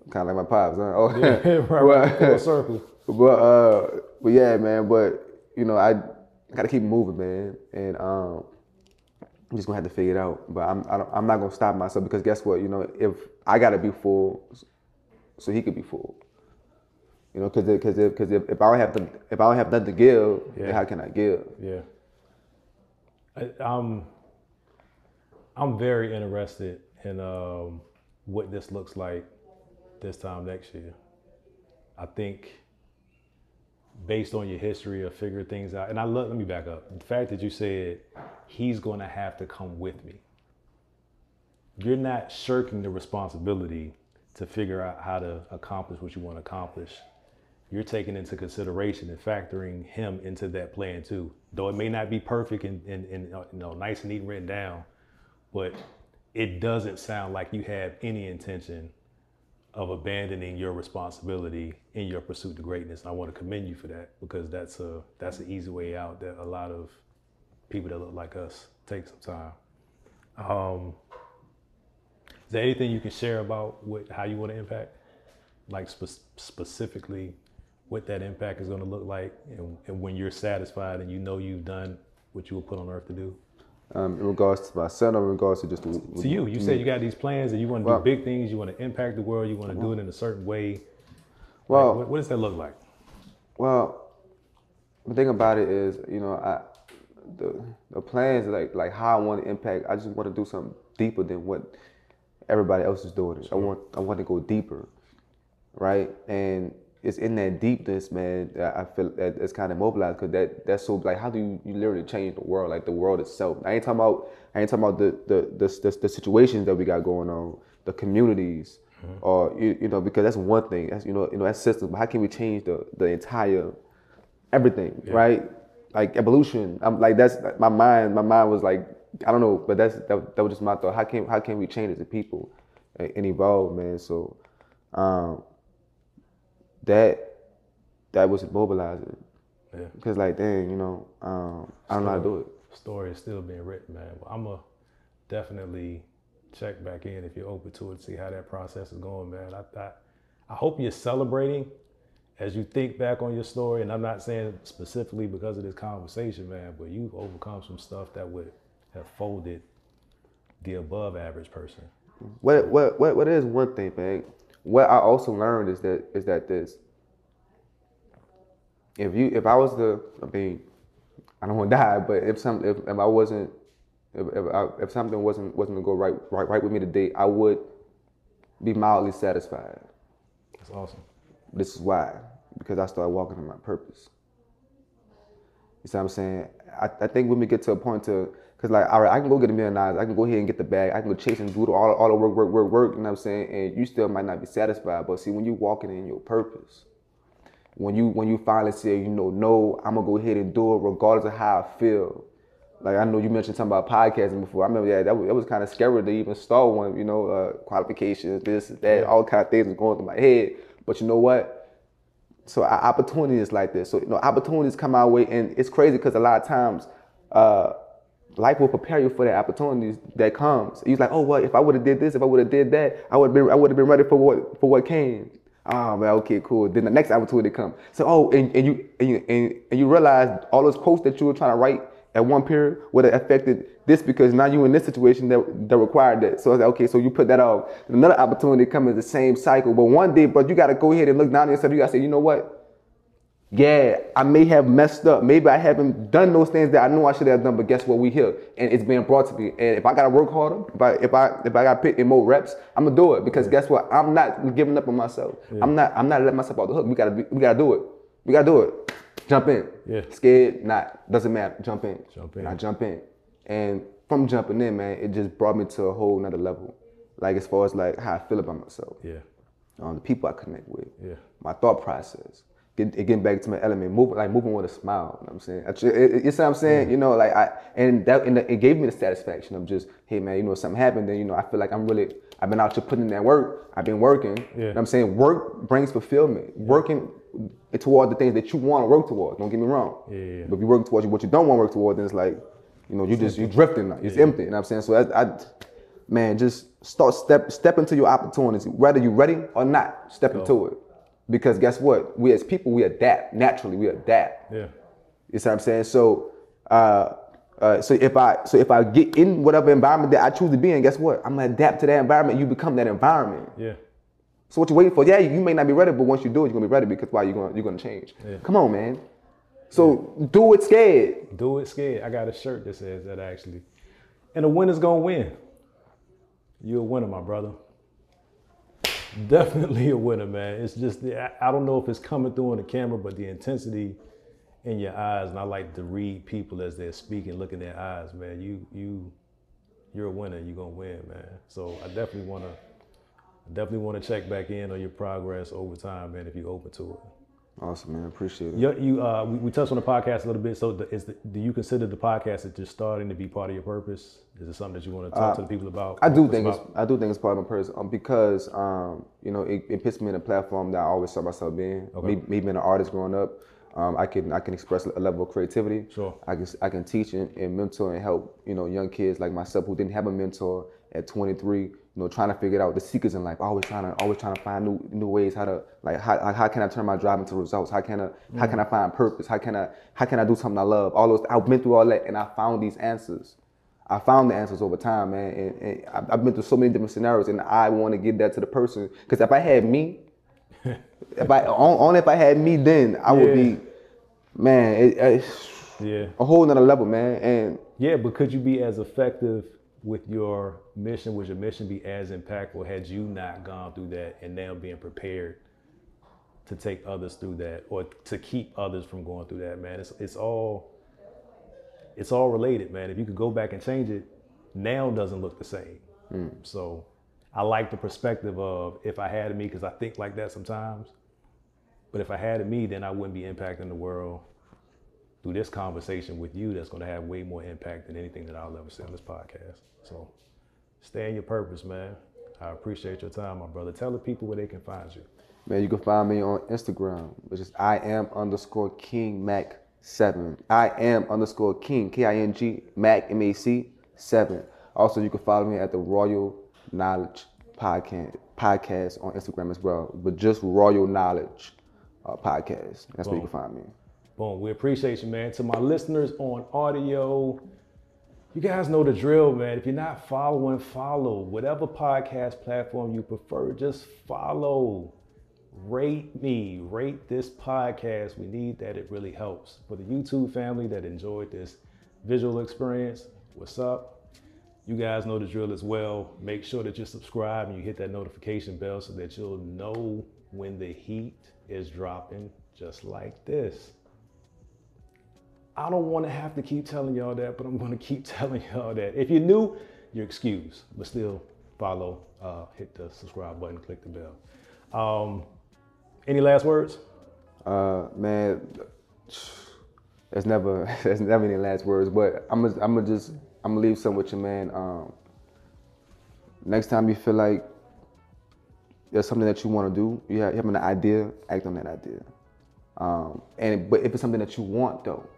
Kind of like my pops, huh? Oh, yeah, right. Full circle. But yeah, man, but you know, I got to keep moving, man. And I'm just going to have to figure it out. But I'm not going to stop myself, because guess what? You know, if I got to be full, so he could be full. You know, because if I don't have to, if I don't have nothing to give, yeah, then how can I give? Yeah. I'm very interested in what this looks like this time next year. I think based on your history of figuring things out, and let me back up. The fact that you said he's going to have to come with me. You're not shirking the responsibility to figure out how to accomplish what you want to accomplish. You're taking into consideration and factoring him into that plan too. Though it may not be perfect and you know, nice and neat and written down, but it doesn't sound like you have any intention of abandoning your responsibility in your pursuit to greatness. And I want to commend you for that, because that's an easy way out that a lot of people that look like us take some time. Is there anything you can share about how you want to impact? Like specifically what that impact is going to look like, and when you're satisfied and you know you've done what you were put on earth to do? In regards to my son, or in regards to just... You said you got these plans and you want to do big things, you want to impact the world, you want to do it in a certain way. Well, like, what does that look like? Well, the thing about it is, you know, the plans, like how I want to impact, I just want to do something deeper than what everybody else is doing. Sure. I want to go deeper. Right, and it's in that deepness, man, that I feel that it's kind of mobilized, because that's so, like, how do you literally change the world, like the world itself? I ain't talking about the situations that we got going on, the communities, mm-hmm, or you know, because that's one thing, that's you know that's systems. But how can we change the entire everything, yeah, right? Like evolution. I'm like, that's like, my mind was like, I don't know, but that was just my thought. How can we change as a people and evolve, man? So. That was mobilizing, yeah. Cause like, dang, you know, I don't know how to do it. Story is still being written, man. Well, I'ma definitely check back in if you're open to it, see how that process is going, man. I hope you're celebrating as you think back on your story. And I'm not saying specifically because of this conversation, man, but you've overcome some stuff that would have folded the above average person. What is one thing, man? What I also learned is that this. I don't want to die, but if something wasn't to go right with me today, I would be mildly satisfied. That's awesome. This is why, because I started walking on my purpose. You see what I'm saying? I think when we get to a point to, cause like, all right, I can go get $1 million. I can go here and get the bag. I can go chase and do all the work. You know what I'm saying? And you still might not be satisfied. But see, when you're walking in your purpose, when you finally say, you know, no, I'm gonna go ahead and do it regardless of how I feel. Like, I know you mentioned something about podcasting before. I remember that was kind of scary to even start one. You know, qualifications, this, that, all kind of things was going through my head. But you know what? So opportunities like this. So, you know, opportunities come our way, and it's crazy because a lot of times, life will prepare you for the opportunities that comes. You're like, oh, well, if I would have did this, if I would have did that, I would have been ready for what came. Oh man, okay, cool. Then the next opportunity comes. So, oh, and you realize all those posts that you were trying to write at one period would have affected this, because now you in this situation that required that. So I was like, okay, so you put that off. Another opportunity comes in the same cycle. But one day, bro, you gotta go ahead and look down at yourself. You gotta say, you know what? Yeah, I may have messed up. Maybe I haven't done those things that I know I should have done, but guess what? We here, and it's being brought to me. And if I gotta work harder, if I gotta put in more reps, I'm gonna do it, because guess what? I'm not giving up on myself. Yeah. I'm not letting myself off the hook. We gotta do it. We gotta do it. Jump in. Yeah. Scared, not. Doesn't matter. Jump in. Jump in. And I jump in. And from jumping in, man, it just brought me to a whole nother level. Like, as far as like how I feel about myself. Yeah. The people I connect with. Yeah. My thought process. Getting back to my element, moving with a smile. You know what I'm saying? You see what I'm saying? You know, like, it gave me the satisfaction of just, hey man, you know, something happened, then, you know, I feel like I've been out here putting in that work. I've been working. Yeah. You know what I'm saying? Work brings fulfillment. Yeah. Working toward the things that you want to work towards. Don't get me wrong. Yeah, yeah. But if you work towards what you don't want to work towards, then it's like, you know, you're drifting. It's empty. You know what I'm saying? So man, just start step into your opportunities, whether you're ready or not. Step into it. Because guess what? We as people, we adapt naturally. Yeah. You You see what I'm saying? So, so if I get in whatever environment that I choose to be in, guess what? I'm gonna adapt to that environment. You become that environment. Yeah. So what you waiting for? Yeah, you may not be ready, but once you do it, you're gonna be ready because why you're gonna change. Yeah. Come on, man. So do it scared. Do it scared. I got a shirt that says that actually. And the winner's gonna win. You're a winner, my brother. Definitely a winner, man. It's just, I don't know if it's coming through on the camera, but the intensity in your eyes, and I like to read people as they're speaking, look in their eyes, man. You're a winner. You're gonna win, man. So I definitely wanna check back in on your progress over time, man, if you're open to it. Awesome, man. Appreciate it. We touched on the podcast a little bit. So do you consider the podcast that you're starting to be part of your purpose? Is it something that you want to talk to the people about? I do think it's part of my purpose because it puts me in a platform that I always saw myself being. Okay. Me being an artist growing up, I can express a level of creativity. Sure. I can teach and mentor and help young kids like myself who didn't have a mentor at 23. Trying to figure out the secrets in life. Always trying to find new ways how can I turn my drive into results? How can I find purpose? How can I do something I love? I've been through all that and I found these answers. I found the answers over time, man. And I've been through so many different scenarios, and I want to give that to the person because if I had me, then I would be, man. It's a whole nother level, man. And yeah, but could you be as effective? With your mission, would your mission be as impactful had you not gone through that and now being prepared to take others through that or to keep others from going through that, man? It's all related, man. If you could go back and change it, now doesn't look the same. Mm. So I like the perspective of if I had me, because I think like that sometimes, but if I had me, then I wouldn't be impacting the world through this conversation with you that's going to have way more impact than anything that I'll ever say on this podcast. So stay in your purpose, man. I appreciate your time, my brother. Tell the people where they can find you. Man, you can find me on Instagram, which is IAM_KingMac7. IAM_King, KING, Mac, MAC, 7. Also, you can follow me at the Royal Knowledge Podcast on Instagram as well, but just Royal Knowledge Podcast. That's where you can find me. Boom. We appreciate you, man. To my listeners on audio, you guys know the drill, man. If you're not following, follow. Whatever podcast platform you prefer, just follow. Rate me. Rate this podcast. We need that. It really helps. For the YouTube family that enjoyed this visual experience, what's up? You guys know the drill as well. Make sure that you subscribe and you hit that notification bell so that you'll know when the heat is dropping, just like this. I don't want to have to keep telling y'all that, but I'm going to keep telling y'all that. If you're new, you're excused, but still follow, hit the subscribe button, click the bell. Any last words? Man, there's never any last words, but I'm gonna leave something with you, man. Next time you feel like there's something that you want to do, you have an idea, act on that idea. But if it's something that you want though,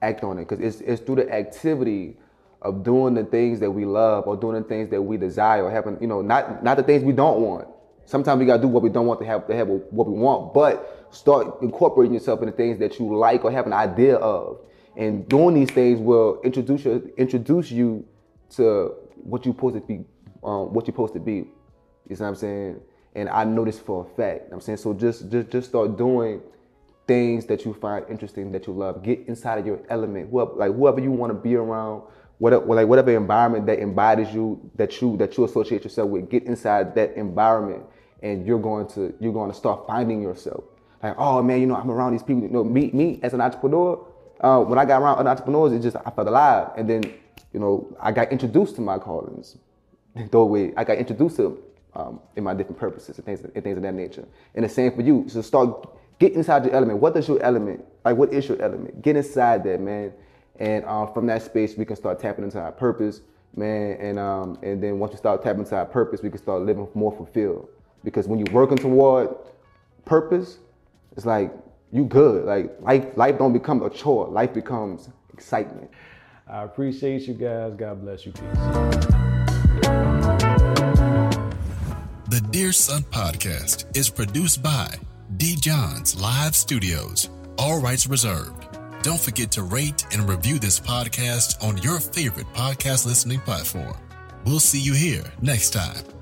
act on it, because it's through the activity of doing the things that we love or doing the things that we desire or having, not the things we don't want. Sometimes we got to do what we don't want to have what we want, but start incorporating yourself in the things that you like or have an idea of. And doing these things will introduce you to what you're supposed to be, You see what I'm saying? And I know this for a fact. You know I'm saying, so just start doing things that you find interesting, that you love. Get inside of your element. Whoever you want to be around, whatever environment that embodies you, that you associate yourself with. Get inside that environment, and you're going to start finding yourself. Like, oh man, I'm around these people. Me as an entrepreneur. When I got around other entrepreneurs, I felt alive. And then, I got introduced to my callings. I got introduced to in my different purposes and things of that nature. And the same for you. So start. Get inside your element. What is your element? Get inside that, man. And from that space, we can start tapping into our purpose, man. And then once you start tapping into our purpose, we can start living more fulfilled. Because when you're working toward purpose, it's like you good. Like life don't become a chore. Life becomes excitement. I appreciate you guys. God bless you. Peace. The Dear Son Podcast is produced by D. John's Live Studios. All rights reserved. Don't forget to rate and review this podcast on your favorite podcast listening platform. We'll see you here next time.